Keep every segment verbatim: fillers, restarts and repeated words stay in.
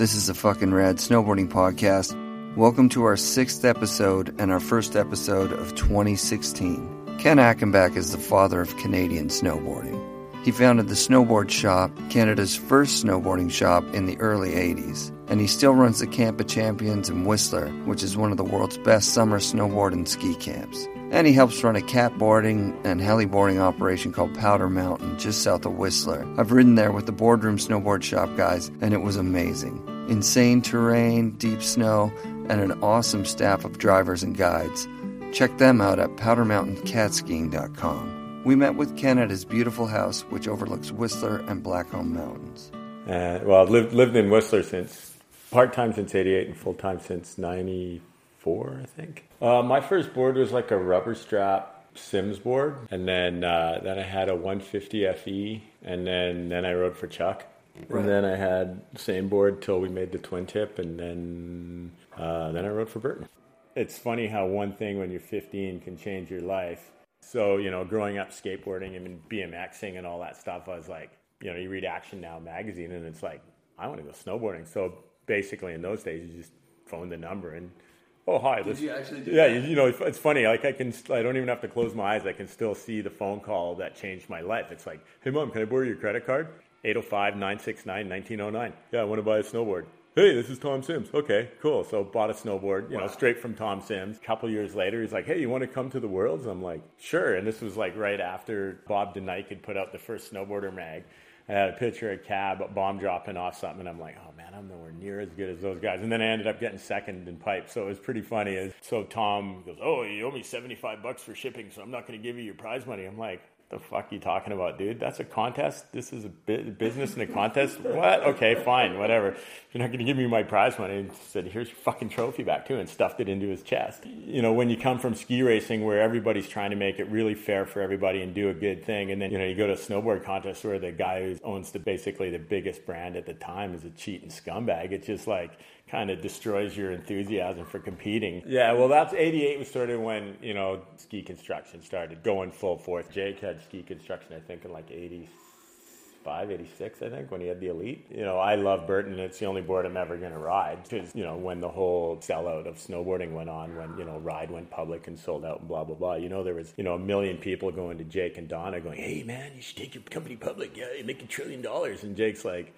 This is a fucking rad snowboarding podcast. Welcome to our sixth episode and our first episode of twenty sixteen. Ken Achenbach is the father of Canadian snowboarding. He founded the Snowboard Shop, Canada's first snowboarding shop, in the early eighties. And he still runs the Camp of Champions in Whistler, which is one of the world's best summer snowboard and ski camps. And he helps run a catboarding and heliboarding operation called Powder Mountain, just south of Whistler. I've ridden there with the Boardroom Snowboard Shop guys, and it was amazing. Insane terrain, deep snow, and an awesome staff of drivers and guides. Check them out at Powder Mountain Cat Skiing dot com. We met with Ken at his beautiful house, which overlooks Whistler and Blackcomb Mountains. Uh, well, I've lived, lived in Whistler since, part-time since eighty-eight and full-time since ninety-four, I think. Uh, my first board was like a rubber strap Sims board. And then uh, then I had a one fifty F E, and then, then I rode for Chuck. Right. And then I had the same board till we made the twin tip, and then uh, then I rode for Burton. It's funny how one thing when you're fifteen can change your life. So, you know, growing up skateboarding and BMXing and all that stuff, I was like, you know, you read Action Now magazine and it's like, I want to go snowboarding. So basically in those days, you just phoned the number and, oh, hi. Did you actually do yeah, that? Yeah, you know, it's funny. Like I can, I don't even have to close my eyes. I can still see the phone call that changed my life. It's like, hey, Mom, can I borrow your credit card? eight oh five, nine six nine, one nine oh nine. Yeah, I want to buy a snowboard. Hey, this is Tom Sims. Okay, cool. So bought a snowboard, you wow. know, straight from Tom Sims. A couple years later, he's like, hey, you want to come to the Worlds? I'm like, sure. And this was like right after Bob DeNike had put out the first Snowboarder Mag. I had a picture of Cab, bomb dropping off something. And I'm like, oh man, I'm nowhere near as good as those guys. And then I ended up getting second in pipe. So it was pretty funny. So Tom goes, oh, you owe me seventy-five bucks for shipping, so I'm not going to give you your prize money. I'm like, the fuck are you talking about, dude? That's a contest. This is a bi- business and a contest. What? Okay, fine, whatever. You're not going to give me my prize money. And said, here's your fucking trophy back too, and stuffed it into his chest. You know, when you come from ski racing where everybody's trying to make it really fair for everybody and do a good thing, and then you know you go to a snowboard contest where the guy who owns the basically the biggest brand at the time is a cheat and scumbag. It's just like kind of destroys your enthusiasm for competing. Yeah, well, that's eighty-eight was sort of when, you know, ski construction started going full force. Jake had ski construction, I think, in like eighty-five, eighty-six, I think, when he had the Elite. You know, I love Burton. It's the only board I'm ever going to ride because, you know, when the whole sellout of snowboarding went on, when, you know, Ride went public and sold out and blah, blah, blah, you know, there was, you know, a million people going to Jake and Donna going, hey, man, you should take your company public. Yeah, you make a trillion dollars. And Jake's like,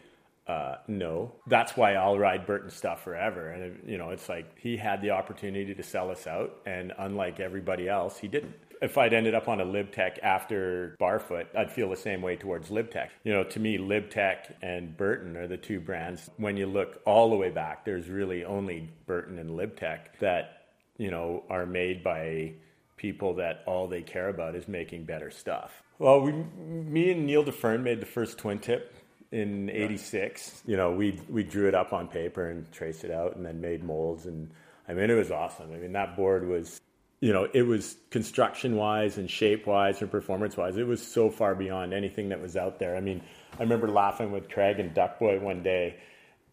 Uh, no, that's why I'll ride Burton stuff forever. And, you know, it's like he had the opportunity to sell us out. And unlike everybody else, he didn't. If I'd ended up on a LibTech after Barfoot, I'd feel the same way towards LibTech. You know, to me, LibTech and Burton are the two brands. When you look all the way back, there's really only Burton and LibTech that, you know, are made by people that all they care about is making better stuff. Well, we, me and Neil DeFern made the first twin tip in eighty-six, you know, we we drew it up on paper and traced it out and then made molds. And I mean, it was awesome. I mean, that board was, you know, it was construction-wise and shape-wise and performance-wise. It was so far beyond anything that was out there. I mean, I remember laughing with Craig and Duckboy one day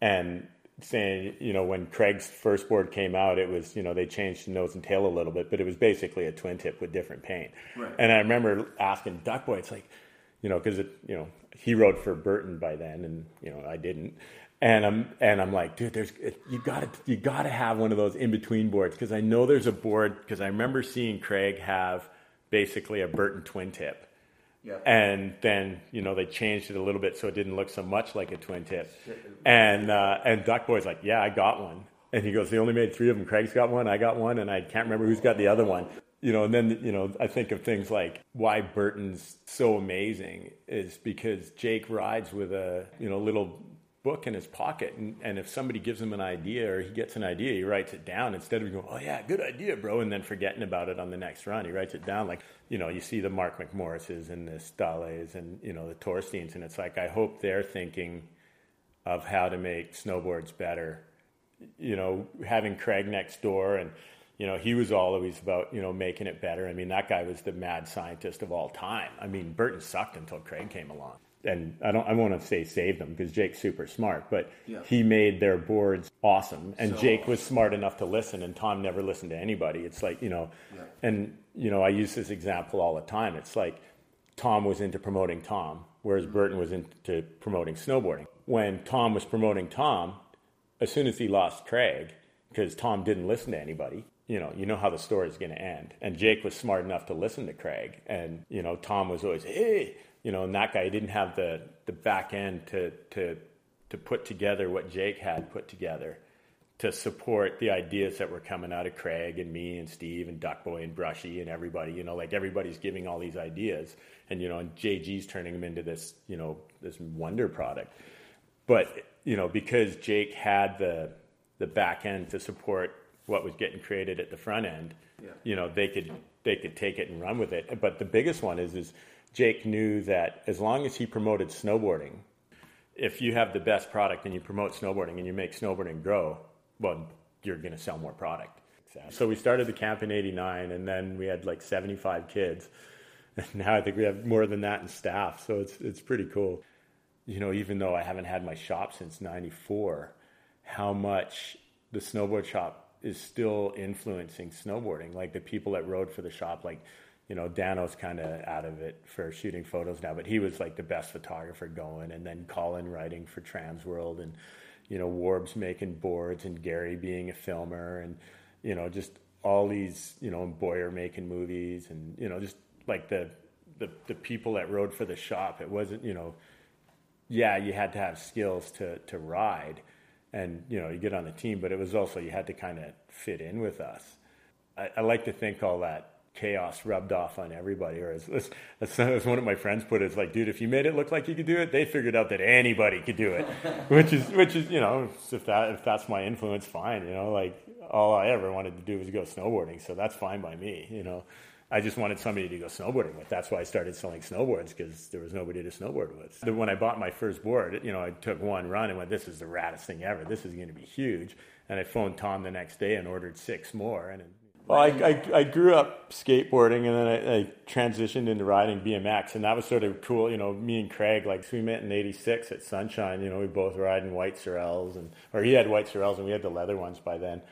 and saying, you know, when Craig's first board came out, it was, you know, they changed the nose and tail a little bit, but it was basically a twin tip with different paint. Right. And I remember asking Duckboy, it's like, you know, because, you know, he rode for Burton by then, and, you know, I didn't. And I'm and I'm like, dude, there's you gotta you gotta have one of those in between boards, because I know there's a board, because I remember seeing Craig have basically a Burton twin tip. Yeah. And then, you know, they changed it a little bit so it didn't look so much like a twin tip. And uh, and Duckboy's like, yeah, I got one. And he goes, they only made three of them. Craig's got one, I got one, and I can't remember who's got the other one. You know, and then, you know, I think of things like why Burton's so amazing is because Jake rides with a, you know, little book in his pocket. And, and if somebody gives him an idea or he gets an idea, he writes it down instead of going, oh, yeah, good idea, bro. And then forgetting about it on the next run. He writes it down. Like, you know, you see the Mark McMorrises and the Stales and, you know, the Torsteins. And it's like, I hope they're thinking of how to make snowboards better. You know, having Craig next door and, you know, he was always about, you know, making it better. I mean, that guy was the mad scientist of all time. I mean, Burton sucked until Craig came along. And I don't, I want to say saved them because Jake's super smart, but yeah. He made their boards awesome. And so, Jake was smart enough to listen, and Tom never listened to anybody. It's like, you know, yeah. And, you know, I use this example all the time. It's like Tom was into promoting Tom, whereas Burton was into promoting snowboarding. When Tom was promoting Tom, as soon as he lost Craig, because Tom didn't listen to anybody, you know, you know how the story's going to end. And Jake was smart enough to listen to Craig. And, you know, Tom was always, hey, you know, and that guy didn't have the, the back end to, to, to put together what Jake had put together to support the ideas that were coming out of Craig and me and Steve and Duckboy and Brushy and everybody, you know, like everybody's giving all these ideas and, you know, and J G's turning them into this, you know, this wonder product. But, you know, because Jake had the the back end to support what was getting created at the front end, yeah. you know, they could they could take it and run with it. But the biggest one is is Jake knew that as long as he promoted snowboarding, if you have the best product and you promote snowboarding and you make snowboarding grow, well, you're going to sell more product. Exactly. So we started the camp in eighty-nine, and then we had like seventy-five kids. And now I think we have more than that in staff, so it's it's pretty cool. You know, even though I haven't had my shop since ninety-four, how much the snowboard shop is still influencing snowboarding. Like the people that rode for the shop, like, you know, Dano's kind of out of it for shooting photos now, but he was like the best photographer going. And then Colin writing for Transworld, and, you know, Warbs making boards, and Gary being a filmer, and, you know, just all these, you know, and Boyer making movies, and, you know, just like the, the, the people that rode for the shop. It wasn't, you know, yeah, you had to have skills to, to ride and, you know, you get on the team, but it was also, you had to kind of fit in with us. I, I like to think all that chaos rubbed off on everybody, or as, as, as one of my friends put it, it's like, dude, if you made it look like you could do it, they figured out that anybody could do it, which is, which is, you know, if that, if that's my influence, fine. You know, like all I ever wanted to do was go snowboarding. So that's fine by me. You know, I just wanted somebody to go snowboarding with. That's why I started selling snowboards, because there was nobody to snowboard with. When I bought my first board, you know, I took one run and went, this is the raddest thing ever. This is going to be huge. And I phoned Tom the next day and ordered six more. And well, I, I, I grew up skateboarding, and then I, I transitioned into riding B M X. And that was sort of cool. You know, me and Craig, like, so we met in eighty-six at Sunshine. You know, we both ride in white Sorels, and or he had white Sorels and we had the leather ones by then.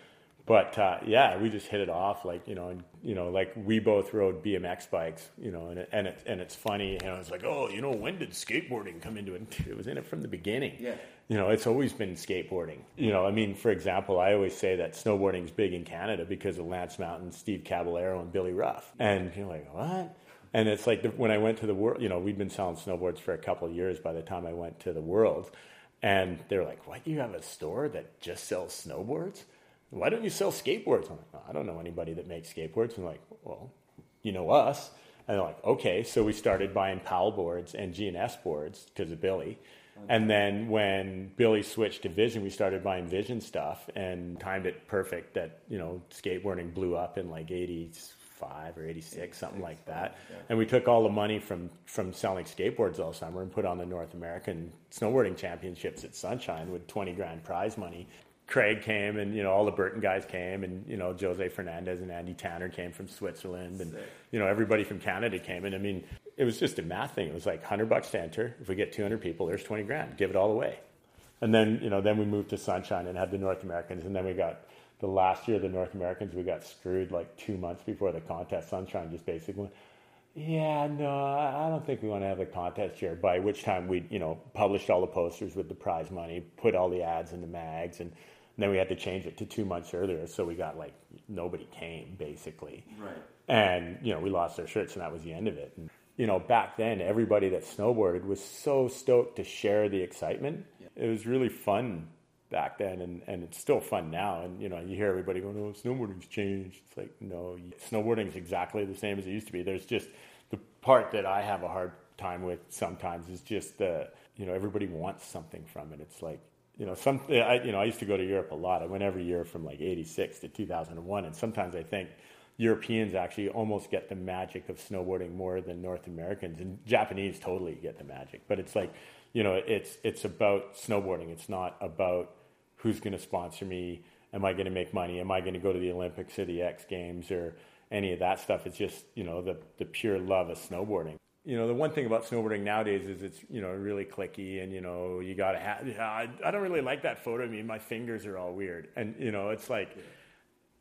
But, uh, yeah, we just hit it off, like, you know, and, you know, like, we both rode B M X bikes, you know, and it, and, it, and it's funny, you know, it's like, oh, you know, when did skateboarding come into it? It was in it from the beginning. Yeah. You know, it's always been skateboarding. You know, I mean, for example, I always say that snowboarding is big in Canada because of Lance Mountain, Steve Caballero, and Billy Ruff. And you're like, what? And it's like the, when I went to the World, you know, we'd been selling snowboards for a couple of years by the time I went to the World. And they're like, what, you have a store that just sells snowboards? Why don't you sell skateboards? I'm like, oh, I don't know anybody that makes skateboards. I'm like, well, you know us. And they're like, okay. So we started buying Powell boards and G and S boards because of Billy. Okay. And then when Billy switched to Vision, we started buying Vision stuff and timed it perfect that, you know, skateboarding blew up in like eighty-five or eighty-six, something like that. Yeah. And we took all the money from, from selling skateboards all summer and put on the North American Snowboarding Championships at Sunshine with twenty grand prize money. Craig came, and, you know, all the Burton guys came, and, you know, Jose Fernandez and Andy Tanner came from Switzerland, and, you know, everybody from Canada came. And I mean, it was just a math thing. It was like one hundred bucks to enter. If we get two hundred people, there's twenty grand, give it all away. And then, you know, then we moved to Sunshine and had the North Americans. And then we got the last year of the North Americans, we got screwed like two months before the contest. Sunshine just basically went, yeah, no, I don't think we want to have a contest here, by which time we, you know, published all the posters with the prize money, put all the ads in the mags, and And then we had to change it to two months earlier, so we got, like, nobody came, basically. Right. And, you know, we lost our shirts, and that was the end of it. And, you know, back then, everybody that snowboarded was so stoked to share the excitement. Yeah. It was really fun back then, and, and it's still fun now. And, you know, you hear everybody going, oh, snowboarding's changed. It's like, no, snowboarding's exactly the same as it used to be. There's just the part that I have a hard time with sometimes is just the, you know, everybody wants something from it. It's like, You know, some I, you know, I used to go to Europe a lot. I went every year from like eighty-six to two thousand one, and sometimes I think Europeans actually almost get the magic of snowboarding more than North Americans, and Japanese totally get the magic. But it's like, you know, it's it's about snowboarding. It's not about who's going to sponsor me. Am I going to make money? Am I going to go to the Olympics or the X Games or any of that stuff? It's just, you know, the the pure love of snowboarding. You know, the one thing about snowboarding nowadays is it's, you know, really clicky, and, you know, you got to have, I, I don't really like that photo of me. My fingers are all weird. And, you know, it's like,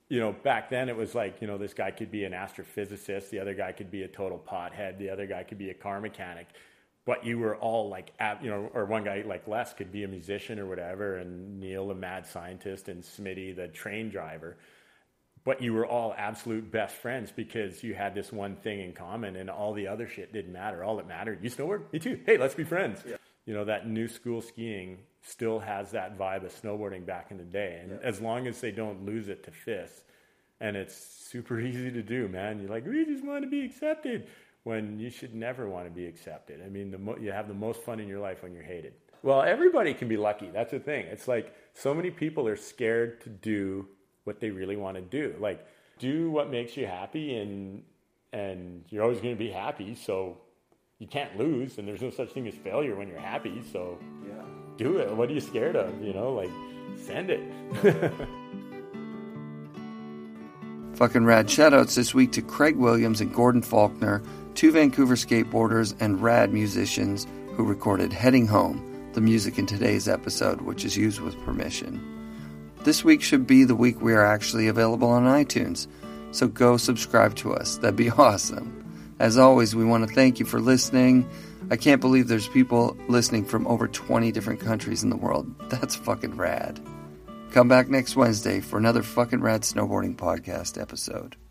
you know, back then it was like, you know, this guy could be an astrophysicist. The other guy could be a total pothead. The other guy could be a car mechanic. what you were all like, ab- you know, or one guy like Les could be a musician or whatever, and Neil, a mad scientist, and Smitty, the train driver. But you were all absolute best friends because you had this one thing in common, and all the other shit didn't matter. All that mattered, you snowboard? Me too. Hey, let's be friends. Yeah. You know, that new school skiing still has that vibe of snowboarding back in the day. And yeah. as long as they don't lose it to fists, and it's super easy to do, man. You're like, we just want to be accepted. When you should never want to be accepted. I mean, the mo- you have the most fun in your life when you're hated. Well, everybody can be lucky. That's the thing. It's like so many people are scared to do what they really want to do. Like, do what makes you happy, and and you're always going to be happy, so you can't lose, and there's no such thing as failure when you're happy, so yeah. do it. What are you scared of? You know, like, send it. Fucking rad. Shoutouts this week to Craig Williams and Gordon Faulkner, two Vancouver skateboarders and rad musicians who recorded Heading Home, the music in today's episode, which is used with permission. This week should be the week we are actually available on iTunes, so go subscribe to us. That'd be awesome. As always, we want to thank you for listening. I can't believe there's people listening from over twenty different countries in the world. That's fucking rad. Come back next Wednesday for another fucking rad snowboarding podcast episode.